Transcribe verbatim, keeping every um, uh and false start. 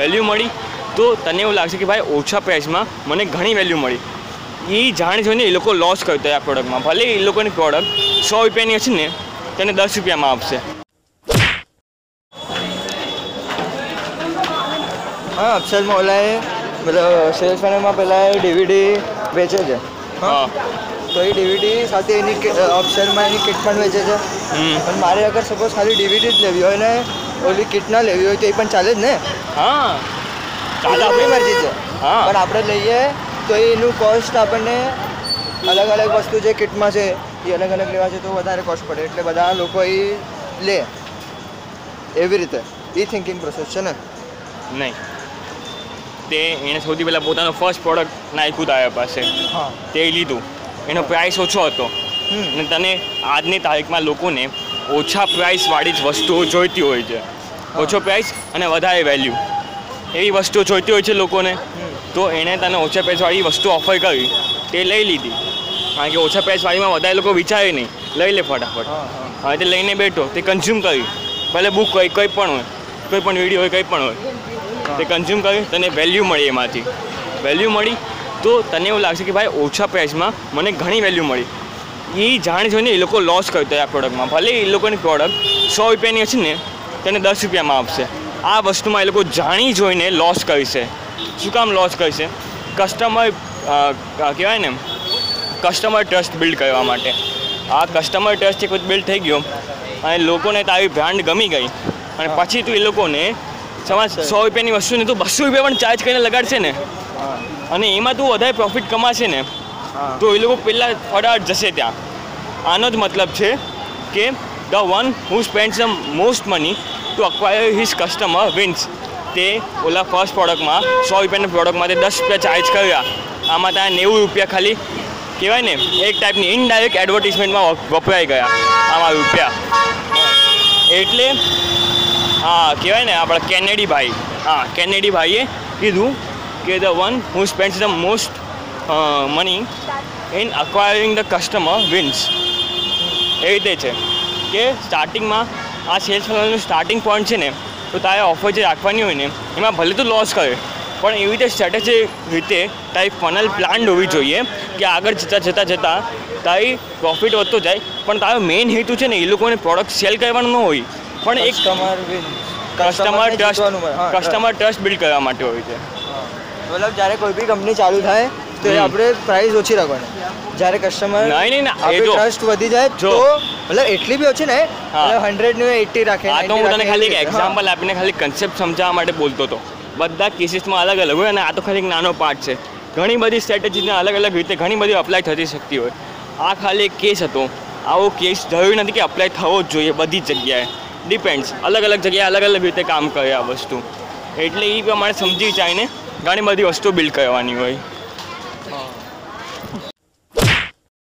Value મળી તો તને એવું લાગશે કે ભાઈ ઓછા પ્રાઇસમાં મને ઘણી વેલ્યુ મળી। એ જાણી જોઈને એ લોકો લોસ કરતા આ પ્રોડક્ટમાં, ભલે એ લોકોની પ્રોડક્ટ સો રૂપિયાની હશે ને તેને દસ રૂપિયામાં આપશે। हाँ अक्षर मौला है, मतलब सेल्स मैन में पहला है डीवीडी बेचे थे। हाँ तो ये डीवीडी साथ ही अक्षर में किटफंड वेचे थे। पर मारे अगर सपोज खाली डीवीडी लेवी हो ना और किट ना लेवी हो तो ये चाले ने। हाँ चाले अपनी मर्जी है। हाँ पर आप लीए तो यू कॉस्ट आपने अलग अलग वस्तु जो किट में से ये अलग अलग लेवा तो वारे कॉस्ट पड़े एट बधा लोग ले एवं रीते ये थिंकिंग प्रोसेस है नहीं ते एने सौथी पहेला पोतानो फर्स्ट प्रोडक्ट नाख्युं तारा पासे। हाँ ते लीधुं एनो प्राइस ओछो हतो ने तने आजनी तारीखमां लोकोने ओछा प्राइसवाળી ज वस्तुओ जोईती होय छे। ओछो प्राइस अने वधारे वेल्यू एवी वस्तुओ जोईती होय छे लोकोने, तो एणे तने ओछा प्राइसवाળી वस्तु ऑफर करी ते लई लीधी, कारण के ओछा प्राइसवाળीमां वधारे लोको विचारे नहीं, लई ले फटाफट। हवे ते लईने बेठो ते કન્ઝ્યુમ કરી, ભલે બુક હોય કંઈ પણ હોય, કોઈ પણ વિડીયો હોય કંઈ પણ હોય તે કન્ઝ્યુમ કરી તને વેલ્યુ મળી, એમાંથી વેલ્યુ મળી તો તને એવું લાગશે કે ભાઈ ઓછા પ્રાઇસમાં મને ઘણી વેલ્યુ મળી। એ જાણી જોઈને એ લોકો લોસ કરતા આ પ્રોડક્ટમાં, ભલે એ લોકોની પ્રોડક્ટ સો રૂપિયાની હશે ને તેને દસ રૂપિયામાં આપશે। આ વસ્તુમાં એ લોકો જાણી જોઈને લોસ કરશે। શું કામ લોસ કરશે? કસ્ટમર કહેવાય ને, કસ્ટમર ટ્રસ્ટ બિલ્ડ કરવા માટે। આ કસ્ટમર ટ્રસ્ટ એક વખત બિલ્ડ થઈ ગયો અને લોકોને તારી બ્રાન્ડ ગમી ગઈ અને પછી તું એ લોકોને समझ सौ रुपया की वस्तु ने तो बस्सो रुपया चार्ज कर लगाड़े ने यहाँ तू वधारे प्रॉफिट कमाशे ने तो ये पेला फटाफट जैसे त्या। आनो ज मतलब है कि the one who spends the most money to acquire his customer wins. ते ओला फर्स्ट प्रोडक्ट में सौ रुपया प्रोडक्ट में दस रुपया चार्ज कराया, आम ते नेव रुपया खाली कहवाय ने एक टाइप की इनडायरेक्ट एडवर्टीजमेंट में वपराई गया आम रुपया। एट्ले हाँ कहवाय ने अपना केनेडी भाई, हाँ केनेडी भाईए कीधु कि the one who spends the most money in acquiring the customer wins. ए रीते कि स्टार्टिंग में आ सेल्समेन स्टार्टिंग पॉइंट है ने तो तारे ऑफर जो राखवानी होय ने एमां भले तो लॉस करे पण एवी रीते स्ट्रेटेजी रीते तारी फनल प्लान होवी जोईए कि आगळ जता जता जता तारी प्रॉफिट होतो जाए। पण तारो मेन हेतु है ने ए लोकोने प्रोडक्ट सेल करवानो न होय पण एक customer trust customer trust build करवा माटे होय छे। मतलब जारे कोई भी कंपनी चालू थाय तो आपणे प्राइस ओछी राखवानी, जारे कस्टमर नहीं नहीं ना ए जो ट्रस्ट वधी जाए तो मतलब एटली भी ओछी नहीं, मतलब सौ ने अस्सी राखे। आ तो हूँ तने खाली एक एक्जाम्पल आपने खाली कंसेप्ट समजावा माटे बोलतो तो बधा केसीस में अलग अलग होय अने आ तो खाली एक नानो पार्ट छे। घणी बधी स्ट्रेटेजी ने अलग अलग रीते घणी बधी अप्लाय थती शकती होय। आ खाली एक केस हतो, आवो केस जरूरी नथी कि अप्लाय थवो ज जोईए बधी जग्याए, डिपेंड्स अलग अलग जगह अलग अलग रीते काम करे आ वस्तु। एटले ई प्रमाणे समजी विचारीने घणी बधी वस्तु बिल्ड करवानी होय।